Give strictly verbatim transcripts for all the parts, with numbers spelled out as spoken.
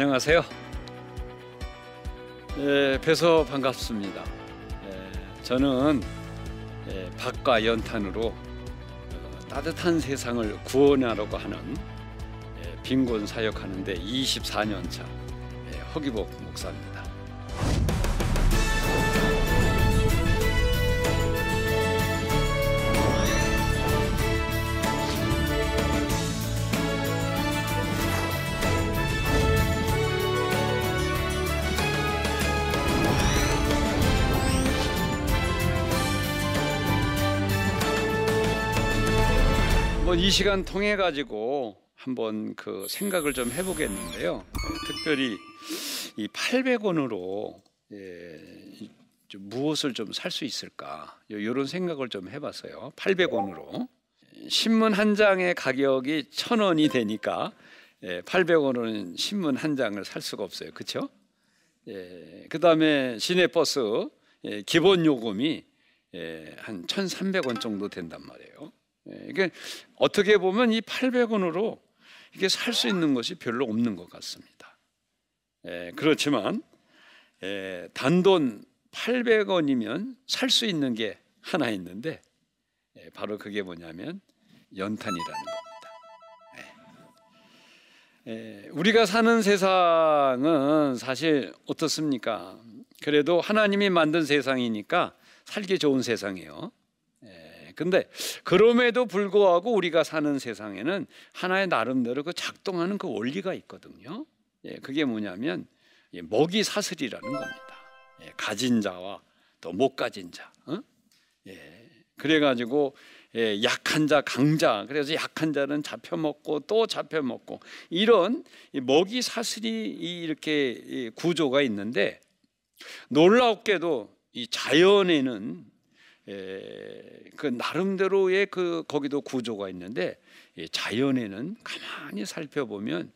안녕하세요. 예, 뵈서 반갑습니다. 예, 저는 예, 박과 연탄으로 어, 따뜻한 세상을 구원하려고 하는 예, 빈곤 사역하는 데 이십사 년 차 예, 허기복 목사입니다. 이 시간 통해 가지고 한번 그 생각을 좀 해보겠는데요. 특별히 이 팔백 원으로 예, 좀 무엇을 좀 살 수 있을까 이런 생각을 좀 해봤어요. 팔백 원으로 신문 한 장의 가격이 천 원이 되니까 예, 팔백 원으로는 신문 한 장을 살 수가 없어요. 그렇죠? 예, 그 다음에 시내버스 예, 기본 요금이 예, 한 천삼백 원 정도 된단 말이에요. 이게 어떻게 보면 이 팔백 원으로 이게 살 수 있는 것이 별로 없는 것 같습니다. 예, 그렇지만 예, 단돈 팔백 원이면 살 수 있는 게 하나 있는데 예, 바로 그게 뭐냐면 연탄이라는 겁니다. 예. 예, 우리가 사는 세상은 사실 어떻습니까? 그래도 하나님이 만든 세상이니까 살기 좋은 세상이에요. 예. 근데 그럼에도 불구하고 우리가 사는 세상에는 하나의 나름대로 그 작동하는 그 원리가 있거든요. 예, 그게 뭐냐면 예, 먹이 사슬이라는 겁니다. 예, 가진 자와 또 못 가진 자. 어? 예, 그래가지고 예, 약한 자, 강자. 그래서 약한 자는 잡혀 먹고 또 잡혀 먹고 이런 먹이 사슬이 이렇게 구조가 있는데 놀랍게도 이 자연에는 예, 그 나름대로의 그 거기도 구조가 있는데 예, 자연에는 가만히 살펴보면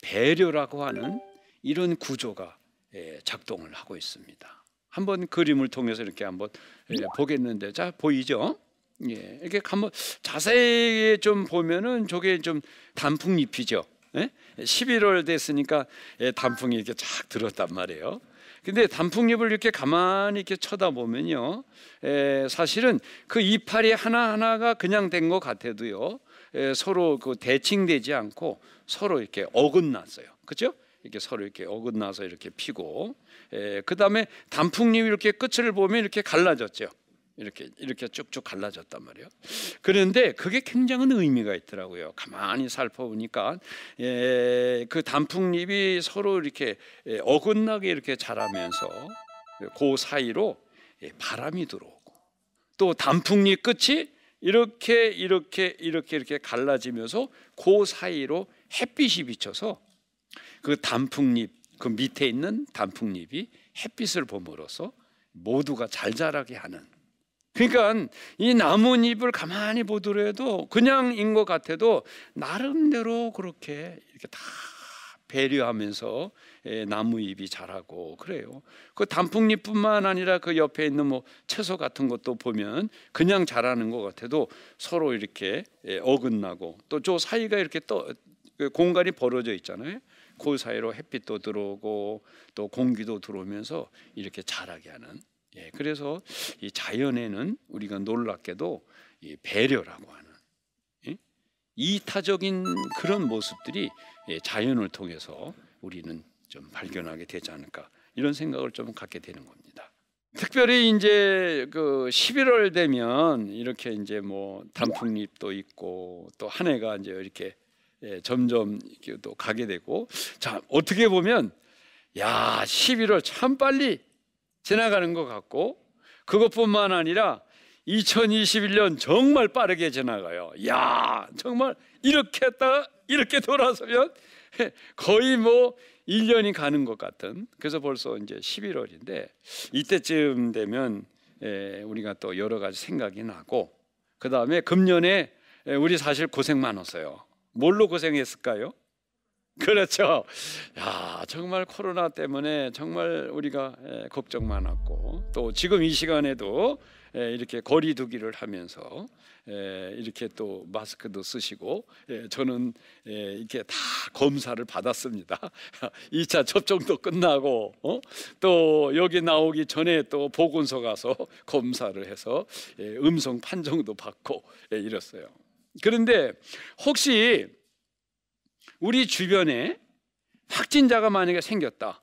배려라고 하는 이런 구조가 예, 작동을 하고 있습니다. 한번 그림을 통해서 이렇게 한번 예, 보겠는데 자 보이죠? 예, 이렇게 한번 자세히 좀 보면은 저게 좀 단풍잎이죠. 예? 십일월 됐으니까 예, 단풍이 이렇게 쫙 들었단 말이에요. 근데 단풍잎을 이렇게 가만히 이렇게 쳐다보면요, 에, 사실은 그 이파리 하나 하나가 그냥 된 것 같아도요, 에, 서로 그 대칭되지 않고 서로 이렇게 어긋났어요, 그렇죠? 이렇게 서로 이렇게 어긋나서 이렇게 피고, 그 다음에 단풍잎 이렇게 끝을 보면 이렇게 갈라졌죠, 이렇게 이렇게 쭉쭉 갈라졌단 말이에요. 그런데 그게 굉장한 의미가 있더라고요. 가만히 살펴보니까 예, 그 단풍잎이 서로 이렇게 예, 어긋나게 이렇게 자라면서 그 사이로 예, 바람이 들어오고 또 단풍잎 끝이 이렇게 이렇게 이렇게 이렇게 갈라지면서 그 사이로 햇빛이 비쳐서 그 단풍잎 그 밑에 있는 단풍잎이 햇빛을 봄으로써 모두가 잘 자라게 하는. 그러니까 이 나뭇잎을 가만히 보더라도 그냥인 것 같아도 나름대로 그렇게 이렇게 다 배려하면서 나무잎이 자라고 그래요. 그 단풍잎뿐만 아니라 그 옆에 있는 뭐 채소 같은 것도 보면 그냥 자라는 것 같아도 서로 이렇게 어긋나고 또 저 사이가 이렇게 또 공간이 벌어져 있잖아요. 그 사이로 햇빛도 들어오고 또 공기도 들어오면서 이렇게 자라게 하는. 예, 그래서 이 자연에는 우리가 놀랍게도 이 배려라고 하는 예? 이타적인 그런 모습들이 예, 자연을 통해서 우리는 좀 발견하게 되지 않을까 이런 생각을 좀 갖게 되는 겁니다. 특별히 이제 그 십일월 되면 이렇게 이제 뭐 단풍잎도 있고 또 한 해가 이제 이렇게 예, 점점 이렇게 또 가게 되고 자 어떻게 보면 야 십일월 참 빨리 지나가는 것 같고 그것뿐만 아니라 이천이십일 년 정말 빠르게 지나가요. 야 정말 이렇게 했다가 이렇게 돌아서면 거의 뭐 일 년이 가는 것 같은 그래서 벌써 이제 십일월인데 이때쯤 되면 우리가 또 여러 가지 생각이 나고 그 다음에 금년에 우리 사실 고생 많았어요. 뭘로 고생했을까요? 그렇죠. 야, 정말 코로나 때문에 정말 우리가 걱정 많았고 또 지금 이 시간에도 이렇게 거리 두기를 하면서 이렇게 또 마스크도 쓰시고, 저는 이렇게 다 검사를 받았습니다. 이 차 접종도 끝나고 또 여기 나오기 전에 또 보건소 가서 검사를 해서 음성 판정도 받고 이랬어요. 그런데 혹시 우리 주변에 확진자가 만약에 생겼다,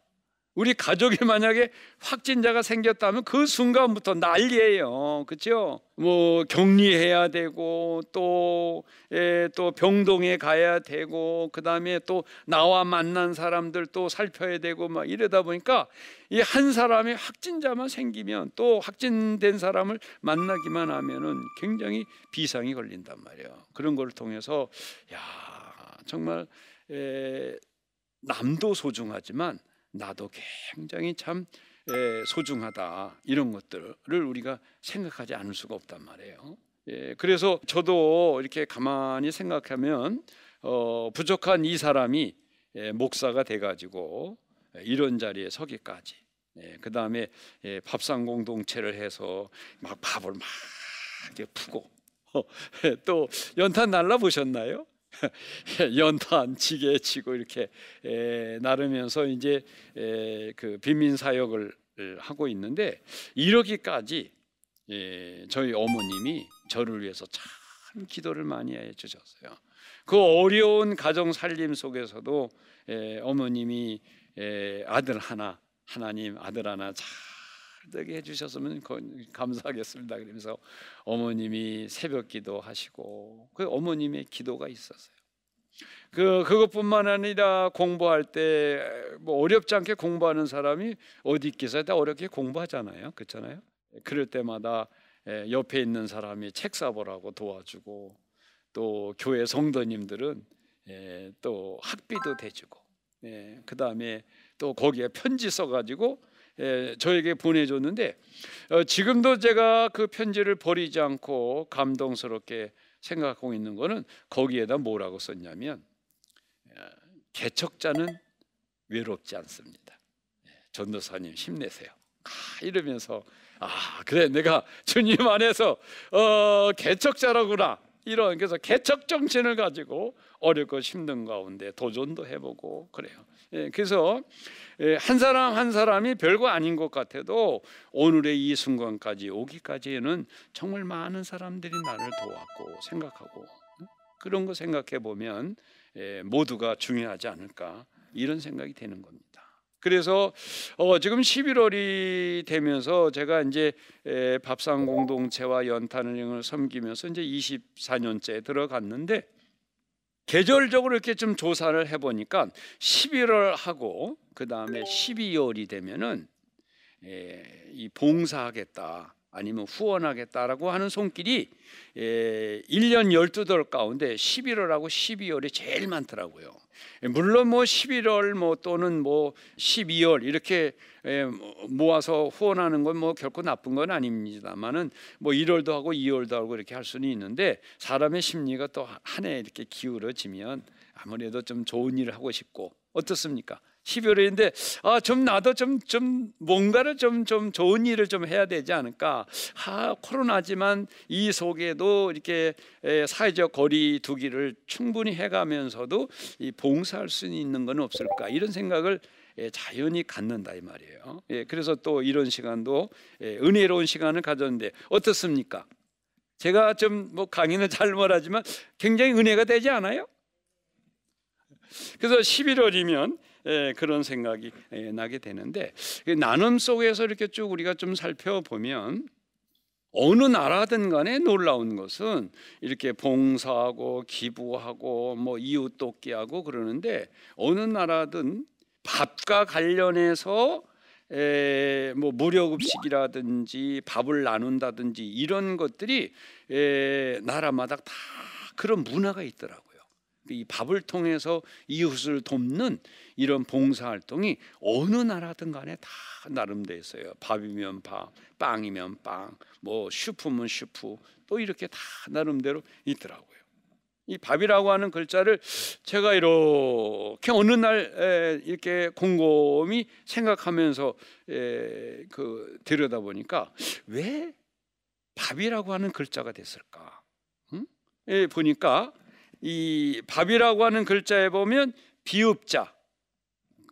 우리 가족이 만약에 확진자가 생겼다면 그 순간부터 난리예요. 그렇죠? 뭐 격리해야 되고 또, 예, 또 병동에 가야 되고, 그다음에 또 나와 만난 사람들 또 살펴야 되고 막 이러다 보니까 이 한 사람의 확진자만 생기면 또 확진된 사람을 만나기만 하면은 굉장히 비상이 걸린단 말이에요. 그런 걸 통해서 야, 정말 예, 남도 소중하지만 나도 굉장히 참 소중하다, 이런 것들을 우리가 생각하지 않을 수가 없단 말이에요. 그래서 저도 이렇게 가만히 생각하면 부족한 이 사람이 목사가 돼가지고 이런 자리에 서기까지, 그 다음에 밥상 공동체를 해서 막 밥을 막 이렇게 푸고, 또 연탄 날라보셨나요? 연탄 지게 치고 이렇게 에, 나르면서 이제 에, 그 빈민 사역을 하고 있는데, 이러기까지 에, 저희 어머님이 저를 위해서 참 기도를 많이 해주셨어요. 그 어려운 가정 살림 속에서도 에, 어머님이 에, 아들 하나, 하나님 아들 하나 참 되게 해주셨으면 감사하겠습니다. 그러면서 어머님이 새벽 기도하시고, 그 어머님의 기도가 있었어요. 그 그것뿐만 아니라 공부할 때 뭐 어렵지 않게 공부하는 사람이 어디 있겠어요? 다 어렵게 공부하잖아요, 그렇잖아요. 그럴 때마다 옆에 있는 사람이 책 사보라고 도와주고, 또 교회 성도님들은 또 학비도 대주고, 그 다음에 또 거기에 편지 써가지고 예, 저에게 보내줬는데, 어, 지금도 제가 그 편지를 버리지 않고 감동스럽게 생각하고 있는 거는 거기에다 뭐라고 썼냐면, 예, 개척자는 외롭지 않습니다. 예, 전도사님 힘내세요. 아, 이러면서 아 그래, 내가 주님 안에서 어, 개척자라구나, 이런, 그래서 개척 정신을 가지고 어렵고 힘든 가운데 도전도 해보고 그래요. 예, 그래서 한 사람 한 사람이 별거 아닌 것 같아도 오늘의 이 순간까지 오기까지는 정말 많은 사람들이 나를 도왔고 생각하고, 그런 거 생각해 보면 모두가 중요하지 않을까, 이런 생각이 되는 겁니다. 그래서 어 지금 십일월이 되면서 제가 이제 밥상 공동체와 연탄은행을 섬기면서 이제 이십사 년째 들어갔는데, 계절적으로 이렇게 좀 조사를 해 보니까 십일월하고 그 다음에 십이월이 되면은 에, 이 봉사하겠다, 아니면 후원하겠다라고 하는 손길이 에, 일 년 열두 달 가운데 십일월하고 십이월이 제일 많더라고요. 물론 뭐 십일월 뭐 또는 뭐 십이월 이렇게 에, 모아서 후원하는 건 뭐 결코 나쁜 건 아닙니다만은 뭐 일월도 하고 이월도 하고 이렇게 할 수는 있는데, 사람의 심리가 또 한 해 이렇게 기울어지면 아무래도 좀 좋은 일을 하고 싶고, 어떻습니까? 십일월인데 아 좀 나도 좀 좀 뭔가를 좀 좀 좋은 일을 좀 해야 되지 않을까. 아 코로나지만 이 속에도 이렇게 사회적 거리 두기를 충분히 해가면서도 이 봉사할 수 있는 건 없을까, 이런 생각을 자연히 갖는다 이 말이에요. 예, 그래서 또 이런 시간도 은혜로운 시간을 가졌는데 어떻습니까? 제가 좀 뭐 강의는 잘 말하지만 굉장히 은혜가 되지 않아요? 그래서 십일월이면 예, 그런 생각이 예, 나게 되는데, 나눔 속에서 이렇게 쭉 우리가 좀 살펴보면 어느 나라든 간에 놀라운 것은 이렇게 봉사하고 기부하고 뭐 이웃 돕기하고 그러는데, 어느 나라든 밥과 관련해서 에, 뭐 무료급식이라든지 밥을 나눈다든지 이런 것들이 에, 나라마다 다 그런 문화가 있더라고요. 이 밥을 통해서 이웃을 돕는 이런 봉사활동이 어느 나라든 간에 다 나름 돼 있어요. 밥이면 밥, 빵이면 빵, 뭐 슈프면 슈프, 또 이렇게 다 나름대로 있더라고요. 이 밥이라고 하는 글자를 제가 이렇게 어느 날 이렇게 곰곰이 생각하면서 그 들여다보니까 왜 밥이라고 하는 글자가 됐을까? 응? 예, 보니까 이 밥이라고 하는 글자에 보면 비읍자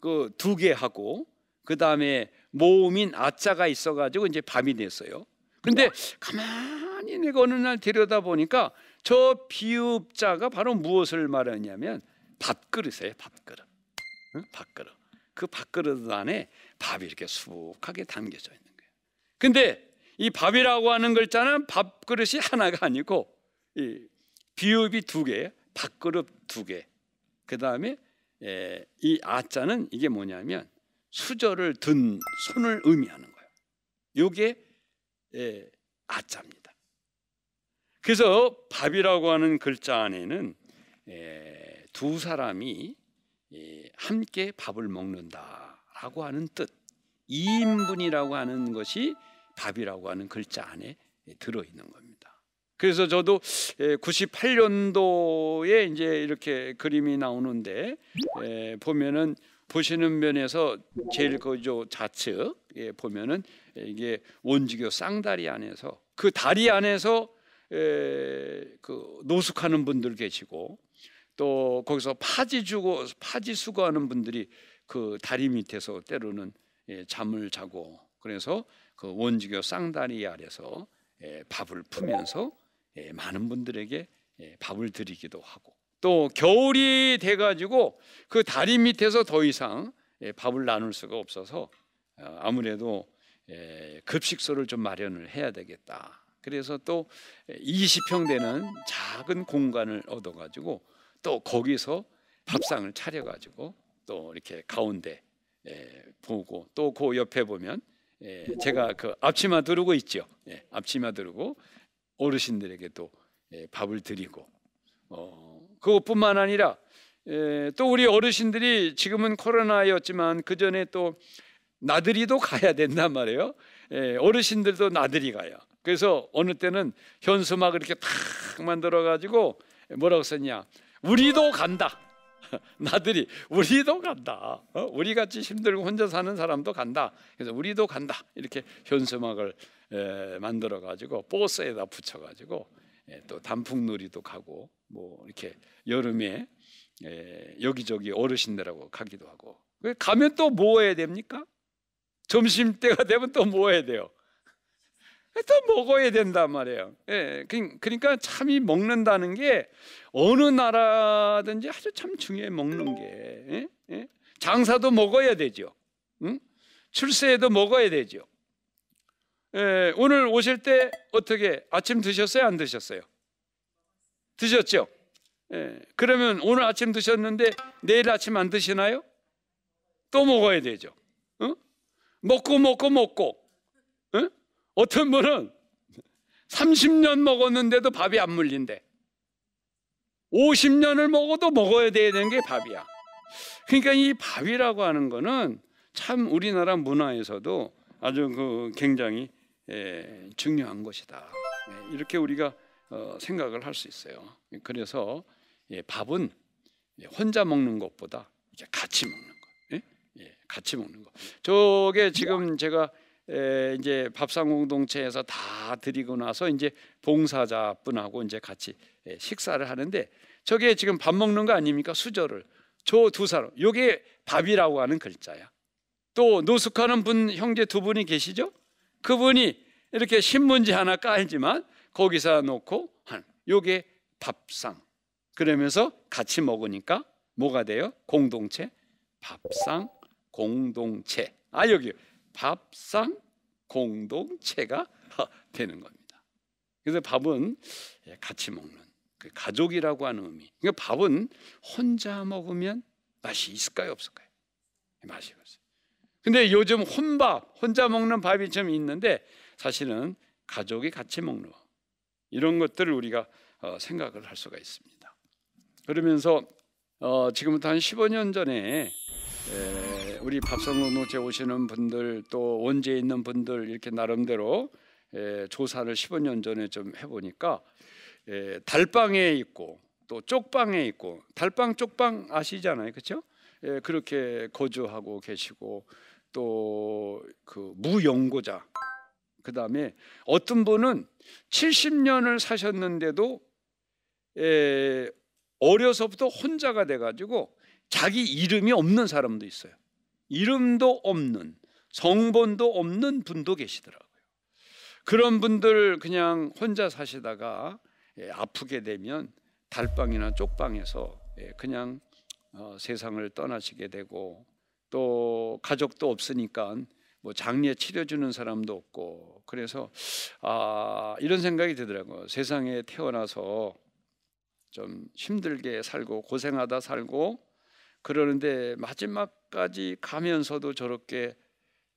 그 두 개 하고 그 다음에 모음인 아자가 있어가지고 이제 밥이 됐어요. 근데 가만히 내가 어느 날 들여다 보니까 저 비읍자가 바로 무엇을 말하냐면 밥그릇이에요. 밥그릇. 응? 밥그릇. 그 밥그릇 안에 밥이 이렇게 수북하게 담겨져 있는 거예요. 근데 이 밥이라고 하는 글자는 밥그릇이 하나가 아니고 이 비읍이 두 개, 밥그릇 두 개. 그 다음에 이 아자는 이게 뭐냐면 수저를 든 손을 의미하는 거예요. 요게 예, 아자입니다. 그래서 밥이라고 하는 글자 안에는 예, 두 사람이 예, 함께 밥을 먹는다라고 하는 뜻, 이인분이라고 하는 것이 밥이라고 하는 글자 안에 예, 들어있는 겁니다. 그래서 저도 예, 구십팔 년도에 이제 이렇게 그림이 나오는데 예, 보면은 보시는 면에서 제일 그저 좌측 예, 보면은 이게 원주교 쌍다리 안에서 그 다리 안에서 에, 그 노숙하는 분들 계시고 또 거기서 파지 주고 파지 수거하는 분들이 그 다리 밑에서 때로는 예, 잠을 자고 그래서 그 원주교 쌍다리 아래서 예, 밥을 푸면서 예, 많은 분들에게 예, 밥을 드리기도 하고. 또 겨울이 돼가지고 그 다리 밑에서 더 이상 밥을 나눌 수가 없어서 아무래도 급식소를 좀 마련을 해야 되겠다. 그래서 또 이십 평 되는 작은 공간을 얻어가지고 또 거기서 밥상을 차려가지고 또 이렇게 가운데 보고 또 그 옆에 보면 제가 그 앞치마 두르고 있죠. 앞치마 두르고 어르신들에게 또 밥을 드리고 어, 그것뿐만 아니라 에, 또 우리 어르신들이 지금은 코로나였지만 그 전에 또 나들이도 가야 된단 말이에요. 에, 어르신들도 나들이 가요. 그래서 어느 때는 현수막 이렇게 탁 만들어가지고 뭐라고 썼냐? 우리도 간다. 나들이 우리도 간다. 어? 우리같이 힘들고 혼자 사는 사람도 간다. 그래서 우리도 간다. 이렇게 현수막을 에, 만들어가지고 버스에다 붙여가지고 에, 또 단풍놀이도 가고. 뭐 이렇게 여름에 에, 여기저기 어르신들하고 가기도 하고 가면 또 뭐 해야 됩니까? 점심때가 되면 또 뭐 해야 돼요? 또 먹어야 된단 말이에요. 예, 그러니까 참이 먹는다는 게 어느 나라든지 아주 참 중요해. 먹는 게 예? 예? 장사도 먹어야 되죠. 응? 출세에도 먹어야 되죠. 예, 오늘 오실 때 어떻게 아침 드셨어요? 안 드셨어요? 드셨죠? 예, 그러면 오늘 아침 드셨는데 내일 아침 안 드시나요? 또 먹어야 되죠. 어? 먹고 먹고 먹고 어? 어떤 분은 삼십 년 먹었는데도 밥이 안 물린대. 오십 년을 먹어도 먹어야 되는 게 밥이야. 그러니까 이 밥이라고 하는 거는 참 우리나라 문화에서도 아주 그 굉장히 예, 중요한 것이다. 예, 이렇게 우리가 어, 생각을 할 수 있어요. 그래서 예, 밥은 혼자 먹는 것보다 이렇게 같이 먹는 거, 예? 예, 같이 먹는 거. 저게 지금 제가 에, 이제 밥상 공동체에서 다 드리고 나서 이제 봉사자분하고 이제 같이 예, 식사를 하는데 저게 지금 밥 먹는 거 아닙니까? 수저를 저 두 사람. 요게 밥이라고 하는 글자야. 또 노숙하는 분 형제 두 분이 계시죠? 그분이 이렇게 신문지 하나 깔지만. 거기서 놓고 한 요게 밥상. 그러면서 같이 먹으니까 뭐가 돼요? 공동체. 밥상 공동체. 아 여기 밥상 공동체가 되는 겁니다. 그래서 밥은 같이 먹는 그 가족이라고 하는 의미. 그러니까 밥은 혼자 먹으면 맛이 있을까요? 없을까요? 맛이 없어요. 근데 요즘 혼밥, 혼자 먹는 밥이 좀 있는데 사실은 가족이 같이 먹는 밥. 이런 것들을 우리가 어, 생각을 할 수가 있습니다. 그러면서 어, 지금부터 한 십오 년 전에 에, 우리 밥상공동체 오시는 분들 또 원주에 있는 분들 이렇게 나름대로 에, 조사를 십오 년 전에 좀 해보니까 에, 달방에 있고 또 쪽방에 있고 달방 쪽방 아시잖아요. 그렇죠? 에, 그렇게 거주하고 계시고 또 그 무연고자 그 다음에 어떤 분은 칠십 년을 사셨는데도 에, 어려서부터 혼자가 돼가지고 자기 이름이 없는 사람도 있어요. 이름도 없는, 성본도 없는 분도 계시더라고요. 그런 분들 그냥 혼자 사시다가 아프게 되면 달방이나 쪽방에서 그냥 세상을 떠나시게 되고, 또 가족도 없으니까 뭐 장례 치료주는 사람도 없고, 그래서 아, 이런 생각이 들더라고요. 세상에 태어나서 좀 힘들게 살고 고생하다 살고 그러는데 마지막까지 가면서도 저렇게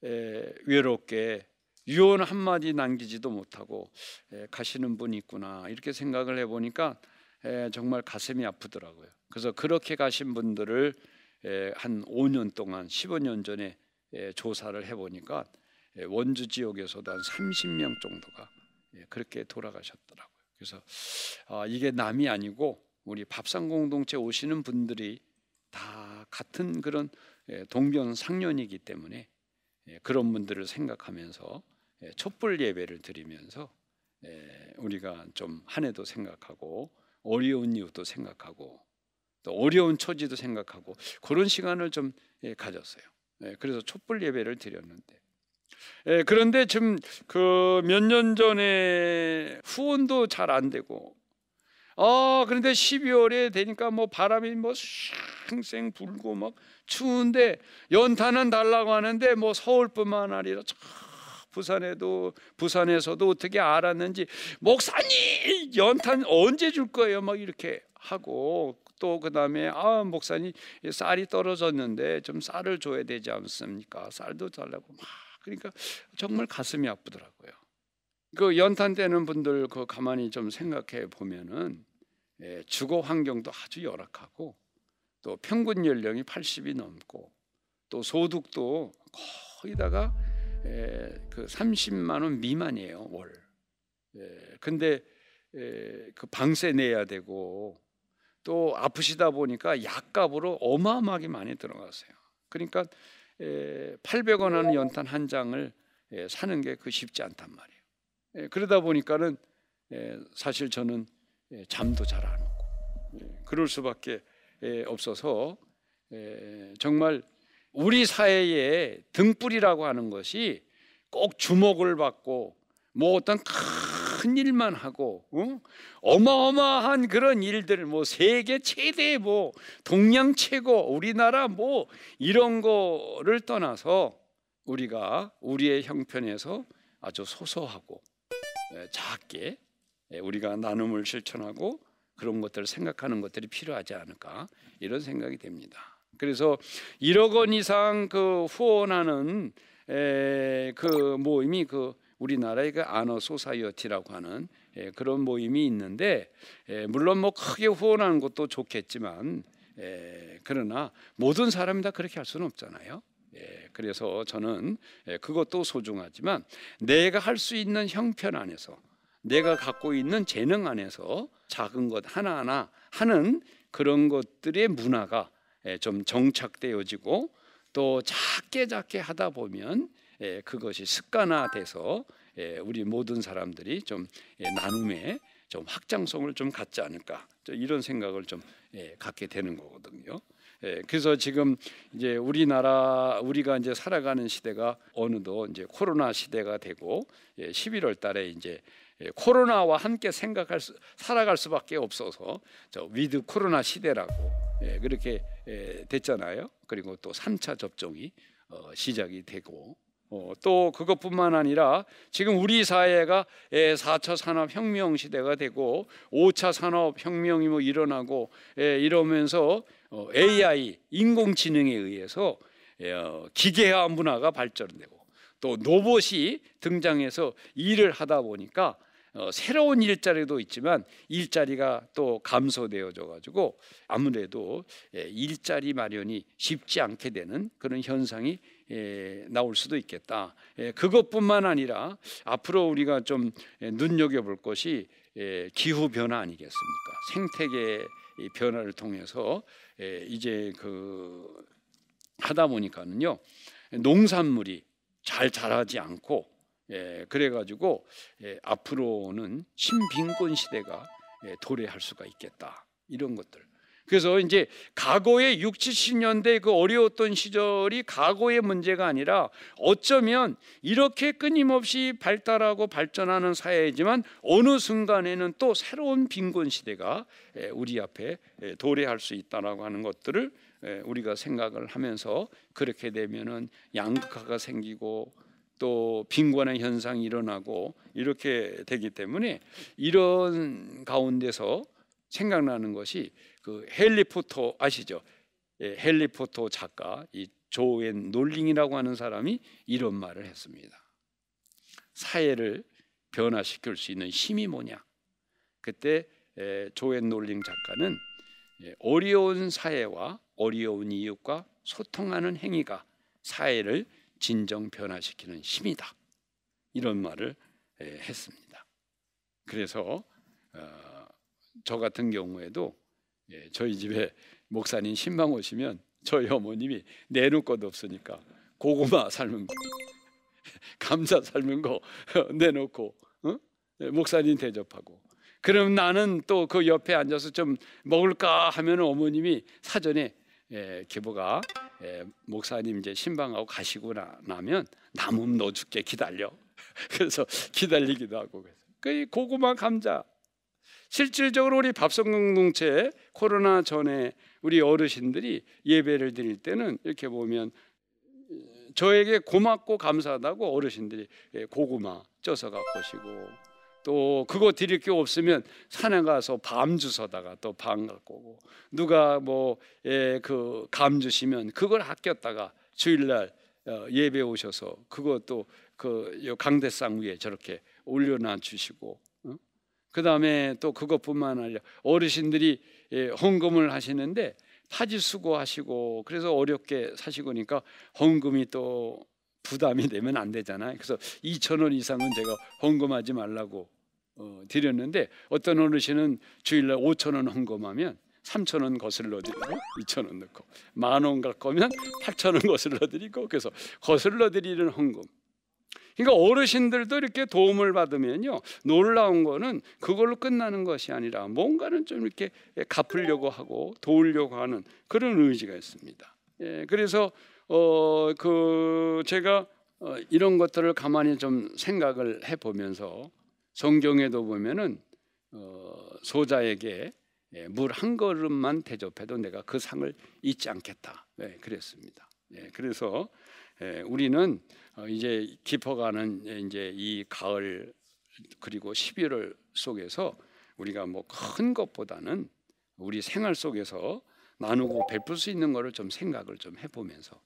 에, 외롭게 유언 한마디 남기지도 못하고 에, 가시는 분이 있구나, 이렇게 생각을 해보니까 에, 정말 가슴이 아프더라고요. 그래서 그렇게 가신 분들을 에, 한 오 년 동안, 십오 년 전에 에, 조사를 해보니까 에, 원주 지역에서도 한 삼십 명 정도가 에, 그렇게 돌아가셨더라고요. 그래서 아, 이게 남이 아니고 우리 밥상 공동체 오시는 분들이 다 같은 그런 동병상련이기 때문에 그런 분들을 생각하면서 촛불 예배를 드리면서 우리가 좀 한 해도 생각하고 어려운 이웃도 생각하고 또 어려운 처지도 생각하고 그런 시간을 좀 가졌어요. 그래서 촛불 예배를 드렸는데, 그런데 지금 그 몇 년 전에 후원도 잘 안 되고, 아 그런데 십이월에 되니까 뭐 바람이 뭐 쌩쌩 불고 막 추운데 연탄은 달라고 하는데 뭐 서울뿐만 아니라 부산에도, 부산에서도 어떻게 알았는지 목사님 연탄 언제 줄 거예요 막 이렇게 하고, 또 그 다음에 아 목사님 쌀이 떨어졌는데 좀 쌀을 줘야 되지 않습니까? 쌀도 달라고 막, 그러니까 정말 가슴이 아프더라고요. 그 연탄 떼는 분들 그 가만히 좀 생각해 보면은 예, 주거 환경도 아주 열악하고, 또 평균 연령이 팔십이 넘고, 또 소득도 거의다가 예, 그 삼십만 원 미만이에요 월. 예, 근데 예, 그 방세 내야 되고, 또 아프시다 보니까 약값으로 어마어마하게 많이 들어가세요. 그러니까 예, 팔백 원 하는 연탄 한 장을 예, 사는 게 그 쉽지 않단 말이에요. 예, 그러다 보니까는 예, 사실 저는 예, 잠도 잘 안 오고 예, 그럴 수밖에 예, 없어서 예, 정말 우리 사회의 등불이라고 하는 것이 꼭 주목을 받고 뭐 어떤 큰 일만 하고 응? 어마어마한 그런 일들, 뭐 세계 최대, 뭐 동양 최고, 우리나라 뭐 이런 거를 떠나서 우리가 우리의 형편에서 아주 소소하고 작게 우리가 나눔을 실천하고 그런 것들을 생각하는 것들이 필요하지 않을까, 이런 생각이 됩니다. 그래서 일억 원 이상 그 후원하는 그 모임이 그 우리나라의 그 아너 소사이어티라고 하는 그런 모임이 있는데, 물론 뭐 크게 후원하는 것도 좋겠지만 그러나 모든 사람이 다 그렇게 할 수는 없잖아요. 예, 그래서 저는 그것도 소중하지만 내가 할 수 있는 형편 안에서, 내가 갖고 있는 재능 안에서 작은 것 하나하나 하는 그런 것들의 문화가 좀 정착되어지고, 또 작게 작게 하다 보면 그것이 습관화돼서 우리 모든 사람들이 좀 나눔에 좀 확장성을 좀 갖지 않을까, 이런 생각을 좀 갖게 되는 거거든요. 예, 그래서 지금 이제 우리나라, 우리가 이제 살아가는 시대가 어느덧 이제 코로나 시대가 되고, 예, 십일월 달에 이제 예, 코로나와 함께 생각할 수, 살아갈 수밖에 없어서 저 위드 코로나 시대라고 예, 그렇게 예, 됐잖아요. 그리고 또 삼 차 접종이 어, 시작이 되고, 어, 또 그것뿐만 아니라 지금 우리 사회가 예, 사 차 산업혁명 시대가 되고 오 차 산업혁명이 뭐 일어나고 예, 이러면서 에이아이 인공지능에 의해서 기계화 문화가 발전되고, 또 로봇이 등장해서 일을 하다 보니까 새로운 일자리도 있지만 일자리가 또 감소되어져 가지고 아무래도 일자리 마련이 쉽지 않게 되는 그런 현상이 나올 수도 있겠다. 그것뿐만 아니라 앞으로 우리가 좀 눈여겨볼 것이 기후변화 아니겠습니까? 생태계 이 변화를 통해서 이제 그 하다 보니까는요, 농산물이 잘 자라지 않고 예, 그래가지고 예, 앞으로는 신빈권 시대가 예, 도래할 수가 있겠다, 이런 것들. 그래서 이제 과거의 육십, 칠십 년대 그 어려웠던 시절이 과거의 문제가 아니라 어쩌면 이렇게 끊임없이 발달하고 발전하는 사회이지만 어느 순간에는 또 새로운 빈곤 시대가 우리 앞에 도래할 수 있다라고 하는 것들을 우리가 생각을 하면서, 그렇게 되면은 양극화가 생기고 또 빈곤의 현상이 일어나고 이렇게 되기 때문에, 이런 가운데서 생각나는 것이 그 헨리 포터 아시죠? 예, 헨리 포터 작가, 이 조앤 롤링이라고 하는 사람이 이런 말을 했습니다. 사회를 변화시킬 수 있는 힘이 뭐냐? 그때 예, 조앤 롤링 작가는 예, 어려운 사회와 어려운 이웃과 소통하는 행위가 사회를 진정 변화시키는 힘이다, 이런 말을 예, 했습니다. 그래서 어, 저 같은 경우에도 예, 저희 집에 목사님 신방 오시면 저희 어머님이 내놓을 것도 없으니까 고구마 삶은 거, 감자 삶은 거 내놓고 어? 예, 목사님 대접하고, 그럼 나는 또 그 옆에 앉아서 좀 먹을까 하면 어머님이 사전에 예, 계보가 예, 목사님 이제 신방하고 가시고 나, 나면 남음 넣어줄게, 기다려. 그래서 기다리기도 하고. 그래서 그 고구마, 감자, 실질적으로 우리 밥성공동체 코로나 전에 우리 어르신들이 예배를 드릴 때는 이렇게 보면 저에게 고맙고 감사하다고 어르신들이 고구마 쪄서 갖고 오시고, 또 그거 드릴 게 없으면 산에 가서 밤 주서다가 또 밤 갖고 오고, 누가 뭐 그 감 주시면 그걸 아꼈다가 주일날 예배 오셔서 그것도 그 강대상 위에 저렇게 올려놔 주시고, 그 다음에 또 그것뿐만 아니라 어르신들이 헌금을 하시는데 파지 수고하시고 그래서 어렵게 사시고 그러니까 헌금이 또 부담이 되면 안 되잖아요. 그래서 이천 원 이상은 제가 헌금하지 말라고 어, 드렸는데, 어떤 어르신은 주일날 오천 원 헌금하면 삼천 원 거슬러 드리고 이천 원 넣고, 만 원 갈 거면 팔천 원 거슬러 드리고, 그래서 거슬러 드리는 헌금. 그러니까 어르신들도 이렇게 도움을 받으면요, 놀라운 거는 그걸로 끝나는 것이 아니라 뭔가는 좀 이렇게 갚으려고 하고 도우려고 하는 그런 의지가 있습니다. 예, 그래서 어, 그 제가 어, 이런 것들을 가만히 좀 생각을 해보면서, 성경에도 보면은 어, 소자에게 예, 물 한 걸음만 대접해도 내가 그 상을 잊지 않겠다, 예, 그랬습니다. 예, 그래서 예, 우리는 이제 깊어가는 이제 이 가을 그리고 십일월 속에서 우리가 뭐 큰 것보다는 우리 생활 속에서 나누고 베풀 수 있는 거를 좀 생각을 좀 해보면서,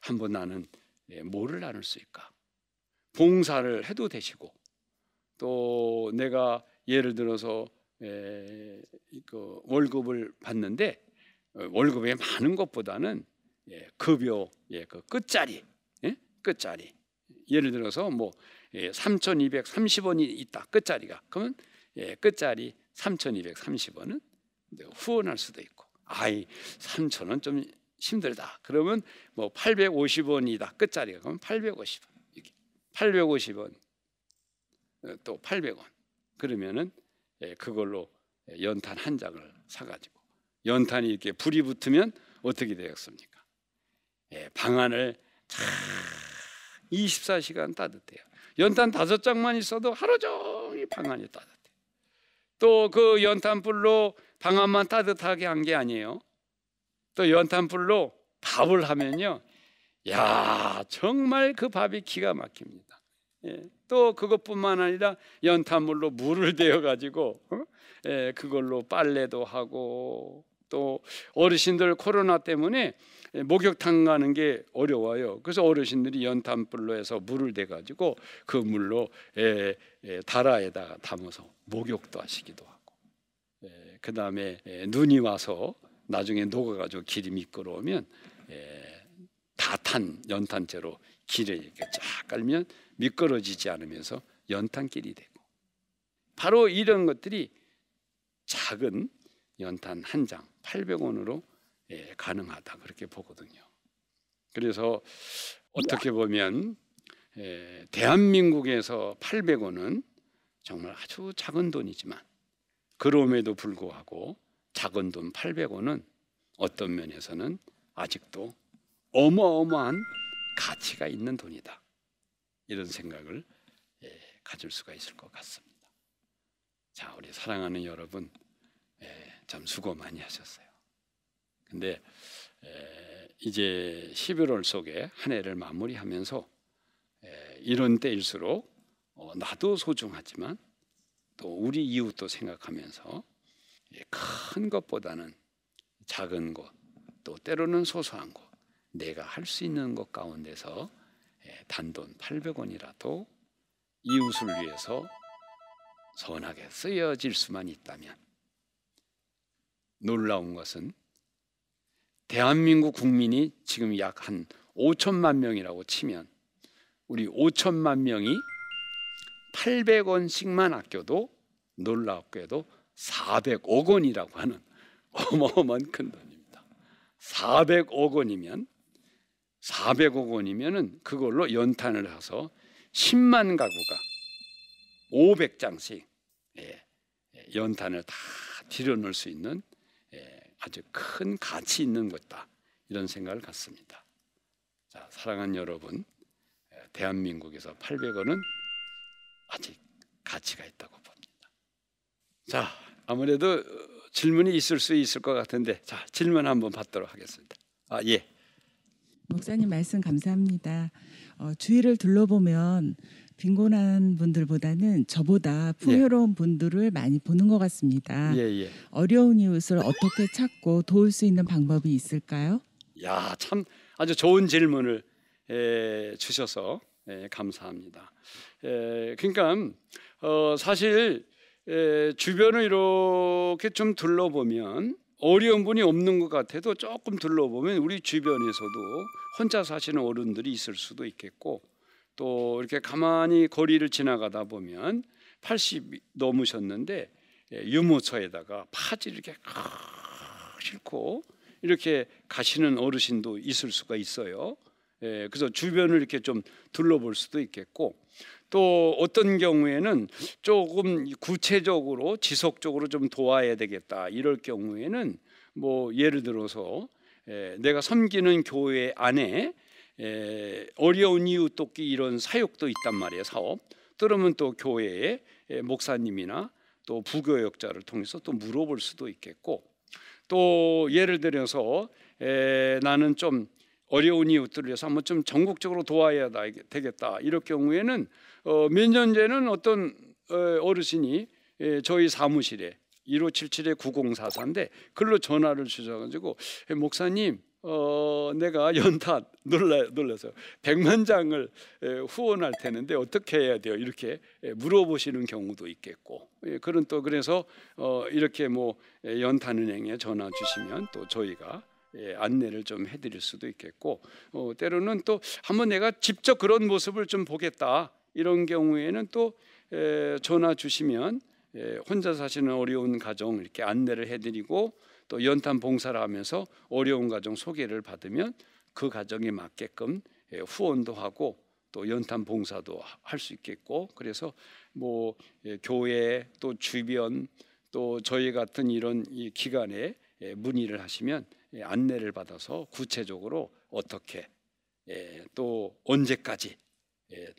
한번 나는 뭐를 나눌 수 있을까? 봉사를 해도 되시고, 또 내가 예를 들어서 월급을 받는데 월급에 많은 것보다는 예, 급여, 예, 그 끝자리, 예? 끝자리. 예를 들어서 뭐 예, 삼천이백삼십 원이 있다, 끝자리가. 그러면 예, 끝자리 삼천이백삼십 원은 후원할 수도 있고, 아이 삼천 원 좀 힘들다, 그러면 뭐 팔백오십 원이다, 끝자리가. 그러면 팔백오십 원, 이렇게 팔백오십 원, 또 팔백 원. 그러면은 예, 그걸로 연탄 한 장을 사가지고, 연탄이 이렇게 불이 붙으면 어떻게 되겠습니까? 예, 방안을 이십사 시간 따뜻해요. 연탄 다섯 장만 있어도 하루 종일 방안이 따뜻해요. 또 그 연탄불로 방안만 따뜻하게 한 게 아니에요. 또 연탄불로 밥을 하면요, 야 정말 그 밥이 기가 막힙니다. 예, 또 그것뿐만 아니라 연탄불로 물을 데워 가지고 어? 예, 그걸로 빨래도 하고, 또 어르신들 코로나 때문에 목욕탕 가는 게 어려워요. 그래서 어르신들이 연탄불로 해서 물을 대가지고 그 물로 에, 에, 다라에다가 담아서 목욕도 하시기도 하고, 에, 그다음에 에, 눈이 와서 나중에 녹아가지고 길이 미끄러우면 다 탄 연탄재로 길에 이렇게 쫙 깔면 미끄러지지 않으면서 연탄길이 되고, 바로 이런 것들이 작은 연탄 한 장 팔백 원으로 예, 가능하다, 그렇게 보거든요. 그래서 어떻게 보면 에, 대한민국에서 팔백 원은 정말 아주 작은 돈이지만 그럼에도 불구하고 작은 돈 팔백 원은 어떤 면에서는 아직도 어마어마한 가치가 있는 돈이다, 이런 생각을 예, 가질 수가 있을 것 같습니다. 자, 우리 사랑하는 여러분, 예, 참 수고 많이 하셨어요. 근데 예, 이제 십일월 속에 한 해를 마무리하면서 예, 이런 때일수록 어, 나도 소중하지만 또 우리 이웃도 생각하면서 예, 큰 것보다는 작은 것, 또 때로는 소소한 것, 내가 할 수 있는 것 가운데서 단돈 팔백 원이라도 이웃을 위해서 선하게 쓰여질 수만 있다면, 놀라운 것은 대한민국 국민이 지금 약 한 오천만 명이라고 치면 우리 오천만 명이 팔백 원씩만 아껴도 놀랍게도 사백억 원이라고 하는 어마어마한 큰 돈입니다. 사백억 원이면 사백억 원이면은 그걸로 연탄을 사서 십만 가구가 오백 장씩 예, 연탄을 다 들여놓을 수 있는 예, 아주 큰 가치 있는 것이다, 이런 생각을 갖습니다. 자, 사랑하는 여러분, 대한민국에서 팔백 원은 아직 가치가 있다고 봅니다. 자, 아무래도 질문이 있을 수 있을 것 같은데, 자, 질문 한번 받도록 하겠습니다. 아, 예. 목사님 말씀 감사합니다. 어, 주위를 둘러보면 빈곤한 분들보다는 저보다 풍요로운 예. 분들을 많이 보는 것 같습니다. 예, 예. 어려운 이웃을 어떻게 찾고 도울 수 있는 방법이 있을까요? 야, 참 아주 좋은 질문을 에, 주셔서 에, 감사합니다. 에, 그러니까 어, 사실 에, 주변을 이렇게 좀 둘러보면 어려운 분이 없는 것 같아도 조금 둘러보면 우리 주변에서도 혼자 사시는 어른들이 있을 수도 있겠고, 또 이렇게 가만히 거리를 지나가다 보면 팔십 넘으셨는데 유모차에다가 파지 이렇게 싣고 이렇게 가시는 어르신도 있을 수가 있어요. 그래서 주변을 이렇게 좀 둘러볼 수도 있겠고, 또 어떤 경우에는 조금 구체적으로 지속적으로 좀 도와야 되겠다, 이럴 경우에는 뭐 예를 들어서 내가 섬기는 교회 안에 어려운 이웃 돕기 이런 사역도 있단 말이에요, 사업. 그러면 또 교회의 목사님이나 또 부교역자를 통해서 또 물어볼 수도 있겠고, 또 예를 들어서 나는 좀 어려운 이웃들을 위해서 한번 좀 전국적으로 도와야 되겠다, 이럴 경우에는 어, 몇 년 전에는 어떤 어르신이 저희 사무실에 일오칠칠 구공사사인데 글로 전화를 주셔가지고, 목사님 어, 내가 연탄 놀라, 놀라서 백만 장을 후원할 테는데 어떻게 해야 돼요, 이렇게 물어보시는 경우도 있겠고, 그런 또 그래서 어, 이렇게 뭐 연탄은행에 전화 주시면 또 저희가 예, 안내를 좀 해드릴 수도 있겠고, 어, 때로는 또 한번 내가 직접 그런 모습을 좀 보겠다, 이런 경우에는 또 에, 전화 주시면 에, 혼자 사시는 어려운 가정 이렇게 안내를 해드리고, 또 연탄 봉사를 하면서 어려운 가정 소개를 받으면 그 가정에 맞게끔 에, 후원도 하고 또 연탄 봉사도 할 수 있겠고, 그래서 뭐 에, 교회 또 주변 또 저희 같은 이런 이 기관에 에, 문의를 하시면 안내를 받아서 구체적으로 어떻게 예, 또 언제까지 예,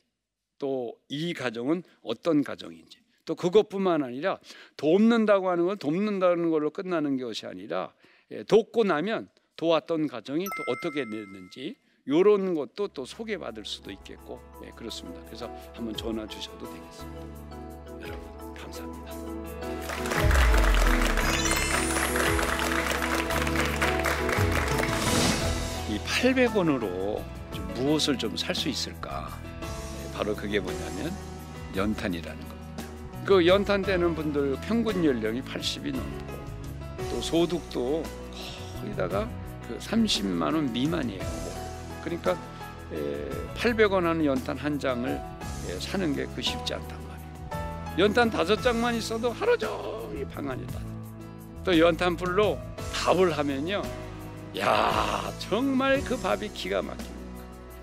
또 이 가정은 어떤 가정인지, 또 그것뿐만 아니라 돕는다고 하는 건 돕는다는 걸로 끝나는 것이 아니라 예, 돕고 나면 도왔던 가정이 또 어떻게 됐는지 이런 것도 또 소개받을 수도 있겠고, 예, 그렇습니다. 그래서 한번 전화 주셔도 되겠습니다. 여러분 감사합니다. 이 팔백 원으로 좀 무엇을 좀 살 수 있을까? 바로 그게 뭐냐면 연탄이라는 겁니다. 그 연탄 되는 분들 평균 연령이 팔십이 넘고, 또 소득도 거기다가 그 삼십만 원 미만이에요. 그러니까 팔백 원 하는 연탄 한 장을 사는 게 그 쉽지 않단 말이에요. 연탄 다섯 장만 있어도 하루 종일 방 안이다. 또 연탄 불로 밥을 하면요, 야 정말 그 밥이 기가 막힙니다.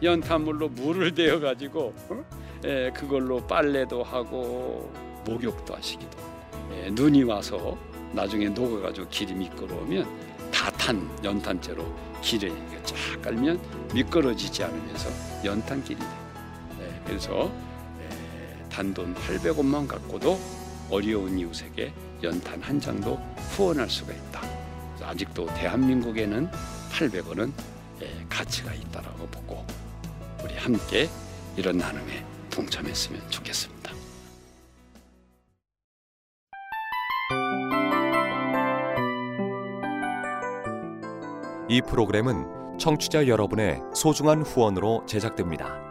연탄물로 물을 데워 가지고 어? 예, 그걸로 빨래도 하고 목욕도 하시기도 하고, 예, 눈이 와서 나중에 녹아 가지고 길이 미끄러우면 다 탄 연탄재로 길에 쫙 깔면 미끄러지지 않으면서 연탄길이 돼요. 예, 그래서 예, 단돈 팔백 원만 갖고도 어려운 이웃에게 연탄 한 장도 후원할 수가 있다. 아직도 대한민국에는 팔백 원은 예, 가치가 있다라고 보고 우리 함께 이런 나눔에 동참했으면 좋겠습니다. 이 프로그램은 청취자 여러분의 소중한 후원으로 제작됩니다.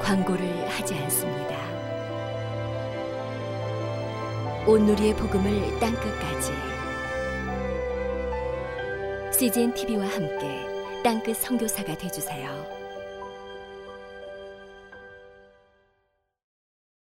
광고를 하지 않습니다. 온누리의 복음을 땅끝까지 씨지엔 티비와 함께 땅끝 선교사가 되어주세요.